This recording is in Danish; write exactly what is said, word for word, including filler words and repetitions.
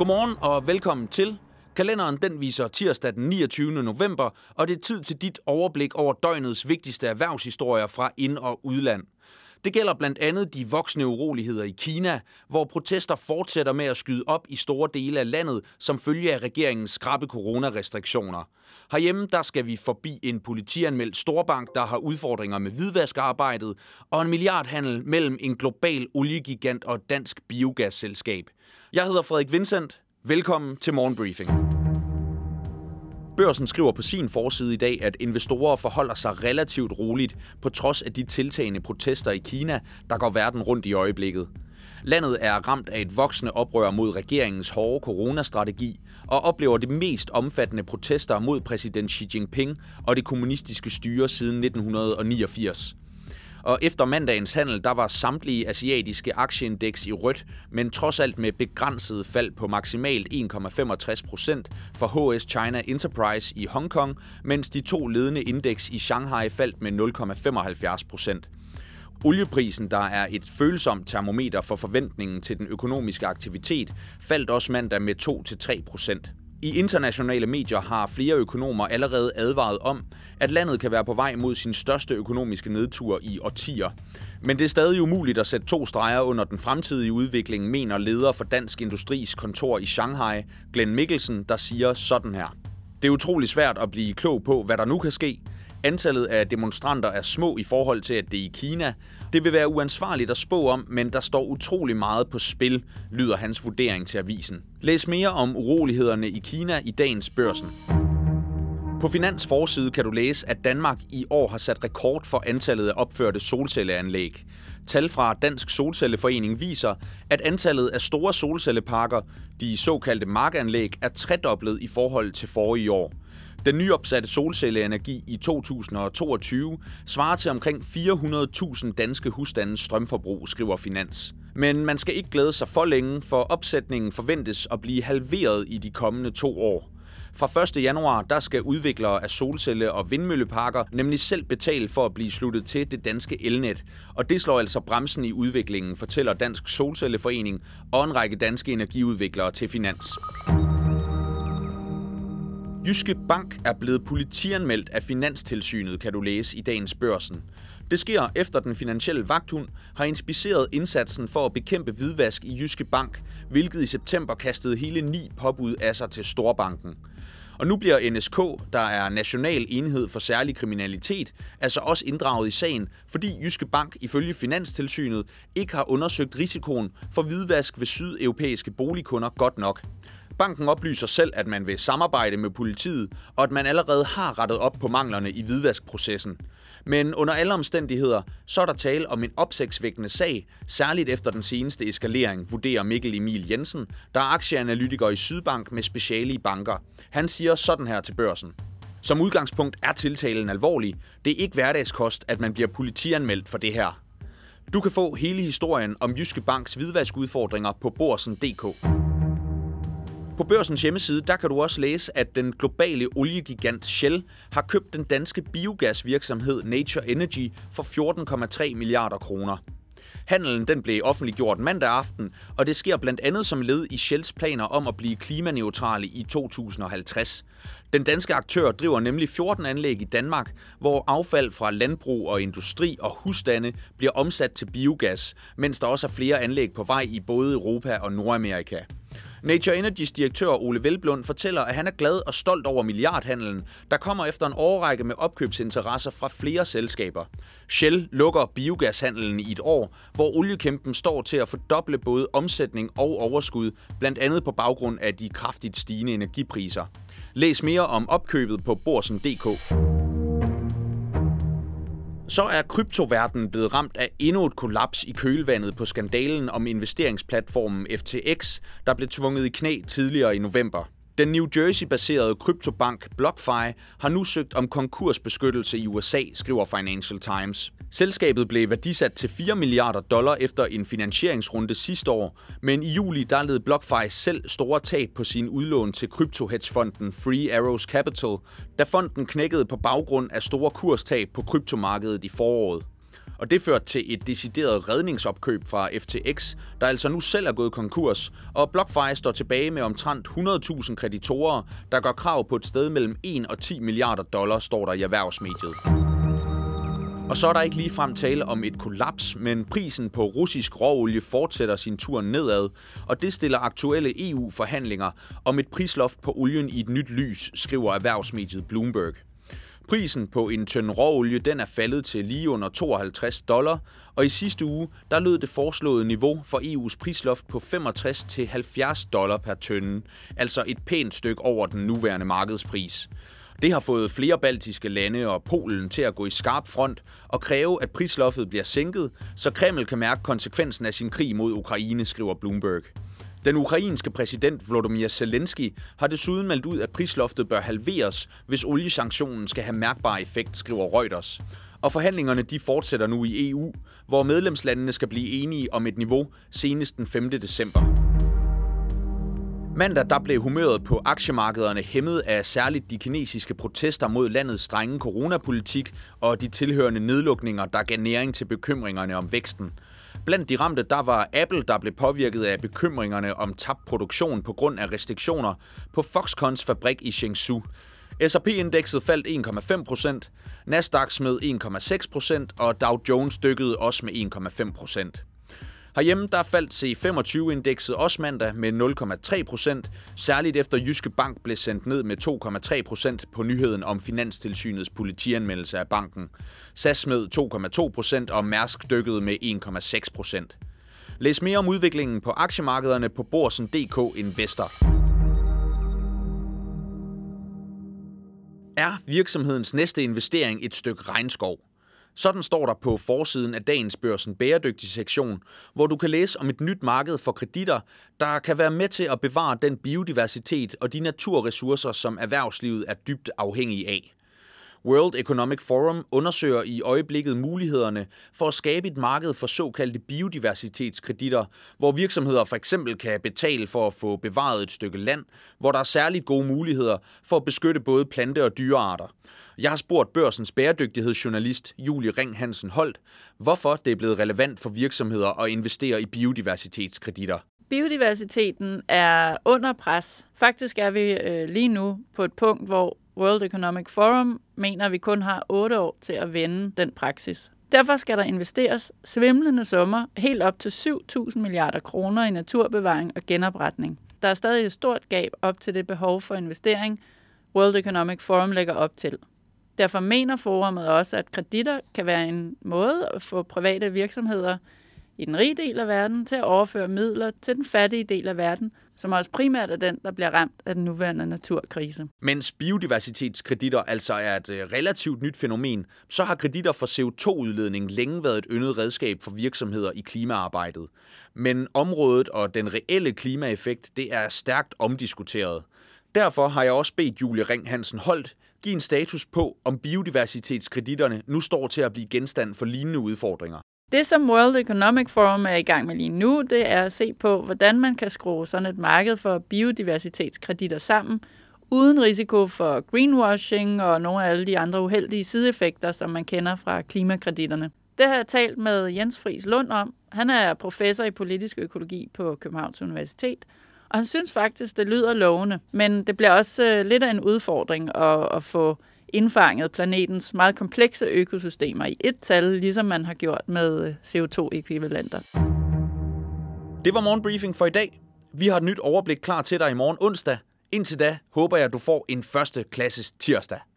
Godmorgen og velkommen til. Kalenderen den viser tirsdag den niogtyvende november, og det er tid til dit overblik over døgnets vigtigste erhvervshistorier fra ind- og udland. Det gælder blandt andet de voksende uroligheder i Kina, hvor protester fortsætter med at skyde op i store dele af landet, som følge af regeringens skrappe coronarestriktioner. Herhjemme der skal vi forbi en politianmeldt storbank, der har udfordringer med hvidvaskarbejdet, og en milliardhandel mellem en global oliegigant og et dansk biogasselskab. Jeg hedder Frederik Vincent. Velkommen til Morgenbriefing. Børsen skriver på sin forside i dag, at investorer forholder sig relativt roligt, på trods af de tiltagende protester i Kina, der går verden rundt i øjeblikket. Landet er ramt af et voksende oprør mod regeringens hårde coronastrategi og oplever de mest omfattende protester mod præsident Xi Jinping og det kommunistiske styre siden nitten niogfirs. Og efter mandagens handel, der var samtlige asiatiske aktieindeks i rødt, men trods alt med begrænset fald på maksimalt en komma femogtres procent for H S China Enterprise i Hongkong, mens de to ledende indeks i Shanghai faldt med nul komma femoghalvfjerds procent. Olieprisen, der er et følsomt termometer for forventningen til den økonomiske aktivitet, faldt også mandag med to til tre procent. I internationale medier har flere økonomer allerede advaret om, at landet kan være på vej mod sin største økonomiske nedtur i årtier. Men det er stadig umuligt at sætte to streger under den fremtidige udvikling, mener leder for Dansk Industris kontor i Shanghai, Glenn Mikkelsen, der siger sådan her. Det er utrolig svært at blive klog på, hvad der nu kan ske. Antallet af demonstranter er små i forhold til, at det er i Kina. Det vil være uansvarligt at spå om, men der står utrolig meget på spil, lyder hans vurdering til avisen. Læs mere om urolighederne i Kina i dagens Børsen. På Finans forside kan du læse, at Danmark i år har sat rekord for antallet af opførte solcelleanlæg. Tal fra Dansk Solcelleforening viser, at antallet af store solcelleparker, de såkaldte markanlæg, er tredoblet i forhold til forrige år. Den nyopsatte solcelleenergi i to tusind og toogtyve svarer til omkring fire hundrede tusind danske husstandes strømforbrug, skriver Finans. Men man skal ikke glæde sig for længe, for opsætningen forventes at blive halveret i de kommende to år. Fra første januar der skal udviklere af solcelle- og vindmølleparker nemlig selv betale for at blive sluttet til det danske elnet. Og det slår altså bremsen i udviklingen, fortæller Dansk Solcelleforening og en række danske energiudviklere til Finans. Jyske Bank er blevet politianmeldt af Finanstilsynet, kan du læse i dagens Børsen. Det sker efter den finansielle vagthund har inspiceret indsatsen for at bekæmpe hvidvask i Jyske Bank, hvilket i september kastede hele ni påbud af sig til storbanken. Og nu bliver N S K, der er National Enhed for Særlig Kriminalitet, altså også inddraget i sagen, fordi Jyske Bank ifølge Finanstilsynet ikke har undersøgt risikoen for hvidvask ved sydeuropæiske boligkunder godt nok. Banken oplyser selv, at man vil samarbejde med politiet, og at man allerede har rettet op på manglerne i hvidvaskprocessen. Men under alle omstændigheder, så er der tale om en opsigtsvækkende sag, særligt efter den seneste eskalering, vurderer Mikkel Emil Jensen, der er aktieanalytiker i Sydbank med speciale i banker. Han siger sådan her til Børsen. Som udgangspunkt er tiltalen alvorlig. Det er ikke hverdagskost, at man bliver politianmeldt for det her. Du kan få hele historien om Jyske Banks hvidvaskudfordringer på borsen punktum d k. På Børsens hjemmeside, der kan du også læse, at den globale oliegigant Shell har købt den danske biogasvirksomhed Nature Energy for fjorten komma tre milliarder kroner. Handelen den blev offentliggjort mandag aften, og det sker blandt andet som led i Shells planer om at blive klimaneutrale i to tusind og halvtreds. Den danske aktør driver nemlig fjorten anlæg i Danmark, hvor affald fra landbrug og industri og husstande bliver omsat til biogas, mens der også er flere anlæg på vej i både Europa og Nordamerika. Nature Energys direktør Ole Velblund fortæller, at han er glad og stolt over milliardhandlen, der kommer efter en årrække med opkøbsinteresser fra flere selskaber. Shell lukker biogashandlen i et år, hvor oliekæmpen står til at fordoble både omsætning og overskud, blandt andet på baggrund af de kraftigt stigende energipriser. Læs mere om opkøbet på borsen punktum d k. Så er kryptoverdenen blevet ramt af endnu et kollaps i kølvandet på skandalen om investeringsplatformen F T X, der blev tvunget i knæ tidligere i november. Den New Jersey-baserede kryptobank BlockFi har nu søgt om konkursbeskyttelse i U S A, skriver Financial Times. Selskabet blev værdisat til fire milliarder dollar efter en finansieringsrunde sidste år, men i juli der led BlockFi selv store tab på sin udlån til kryptohedgefonden Free Arrows Capital, da fonden knækkede på baggrund af store kurstab på kryptomarkedet i foråret. Og det førte til et decideret redningsopkøb fra F T X, der altså nu selv er gået konkurs, og BlockFi står tilbage med omtrent hundrede tusind kreditorer, der gør krav på et sted mellem en og ti milliarder dollar, står der i erhvervsmediet. Og så er der ikke ligefrem tale om et kollaps, men prisen på russisk råolie fortsætter sin tur nedad, og det stiller aktuelle E U-forhandlinger om et prisloft på olien i et nyt lys, skriver erhvervsmediet Bloomberg. Prisen på en tønde råolie den er faldet til lige under tooghalvtreds dollar, og i sidste uge der lød det foreslåede niveau for E U's prisloft på femogtres til halvfjerds dollar per tønde, altså et pænt stykke over den nuværende markedspris. Det har fået flere baltiske lande og Polen til at gå i skarp front og kræve, at prisloftet bliver sænket, så Kreml kan mærke konsekvensen af sin krig mod Ukraine, skriver Bloomberg. Den ukrainske præsident Volodymyr Zelensky har desuden meldt ud, at prisloftet bør halveres, hvis oliesanktionen skal have mærkbar effekt, skriver Reuters. Og forhandlingerne de fortsætter nu i E U, hvor medlemslandene skal blive enige om et niveau senest den femte december. Mandag der blev humøret på aktiemarkederne hæmmet af særligt de kinesiske protester mod landets strenge coronapolitik og de tilhørende nedlukninger, der gav næring til bekymringerne om væksten. Blandt de ramte der var Apple, der blev påvirket af bekymringerne om tabt produktion på grund af restriktioner på Foxconns fabrik i Zhengzhou. S og P-indekset faldt en komma fem procent, Nasdaq smed en komma seks procent og Dow Jones dykkede også med en komma fem procent. Herhjemme der faldt C femogtyve-indekset også mandag med nul komma tre procent, særligt efter Jyske Bank blev sendt ned med to komma tre procent på nyheden om Finanstilsynets politianmeldelse af banken. S A S smed to komma to procent og Mærsk dykkede med en komma seks procent. Læs mere om udviklingen på aktiemarkederne på Borsen punktum d k Investor. Er virksomhedens næste investering et stykke regnskov? Sådan står der på forsiden af dagens Børsen bæredygtig sektion, hvor du kan læse om et nyt marked for kreditter, der kan være med til at bevare den biodiversitet og de naturressourcer, som erhvervslivet er dybt afhængig af. World Economic Forum undersøger i øjeblikket mulighederne for at skabe et marked for såkaldte biodiversitetskreditter, hvor virksomheder for eksempel kan betale for at få bevaret et stykke land, hvor der er særligt gode muligheder for at beskytte både plante- og dyrearter. Jeg har spurgt Børsens bæredygtighedsjournalist Julie Ring-Hansen Holt, hvorfor det er blevet relevant for virksomheder at investere i biodiversitetskreditter. Biodiversiteten er under pres. Faktisk er vi øh, lige nu på et punkt, hvor World Economic Forum mener, at vi kun har otte år til at vende den praksis. Derfor skal der investeres svimlende summer helt op til syv tusind milliarder kroner i naturbevaring og genopretning. Der er stadig et stort gab op til det behov for investering, World Economic Forum lægger op til. Derfor mener forumet også, at kreditter kan være en måde at få private virksomheder i den rige del af verden til at overføre midler til den fattige del af verden, som også primært er den, der bliver ramt af den nuværende naturkrise. Mens biodiversitetskreditter altså er et relativt nyt fænomen, så har kreditter for C O to-udledning længe været et yndet redskab for virksomheder i klimaarbejdet. Men området og den reelle klimaeffekt, det er stærkt omdiskuteret. Derfor har jeg også bedt Julie Ring-Hansen Holt give en status på, om biodiversitetskreditterne nu står til at blive genstand for lignende udfordringer. Det, som World Economic Forum er i gang med lige nu, det er at se på, hvordan man kan skrue sådan et marked for biodiversitetskreditter sammen, uden risiko for greenwashing og nogle af alle de andre uheldige sideeffekter, som man kender fra klimakreditterne. Det har jeg talt med Jens Friis Lund om. Han er professor i politisk økologi på Københavns Universitet, og han synes faktisk, det lyder lovende, men det bliver også lidt af en udfordring at, at få indfanget planetens meget komplekse økosystemer i et tal, ligesom man har gjort med C O to-ækvivalenter. Det var morgenbriefing for i dag. Vi har et nyt overblik klar til dig i morgen onsdag. Indtil da håber jeg, at du får en første klasses tirsdag.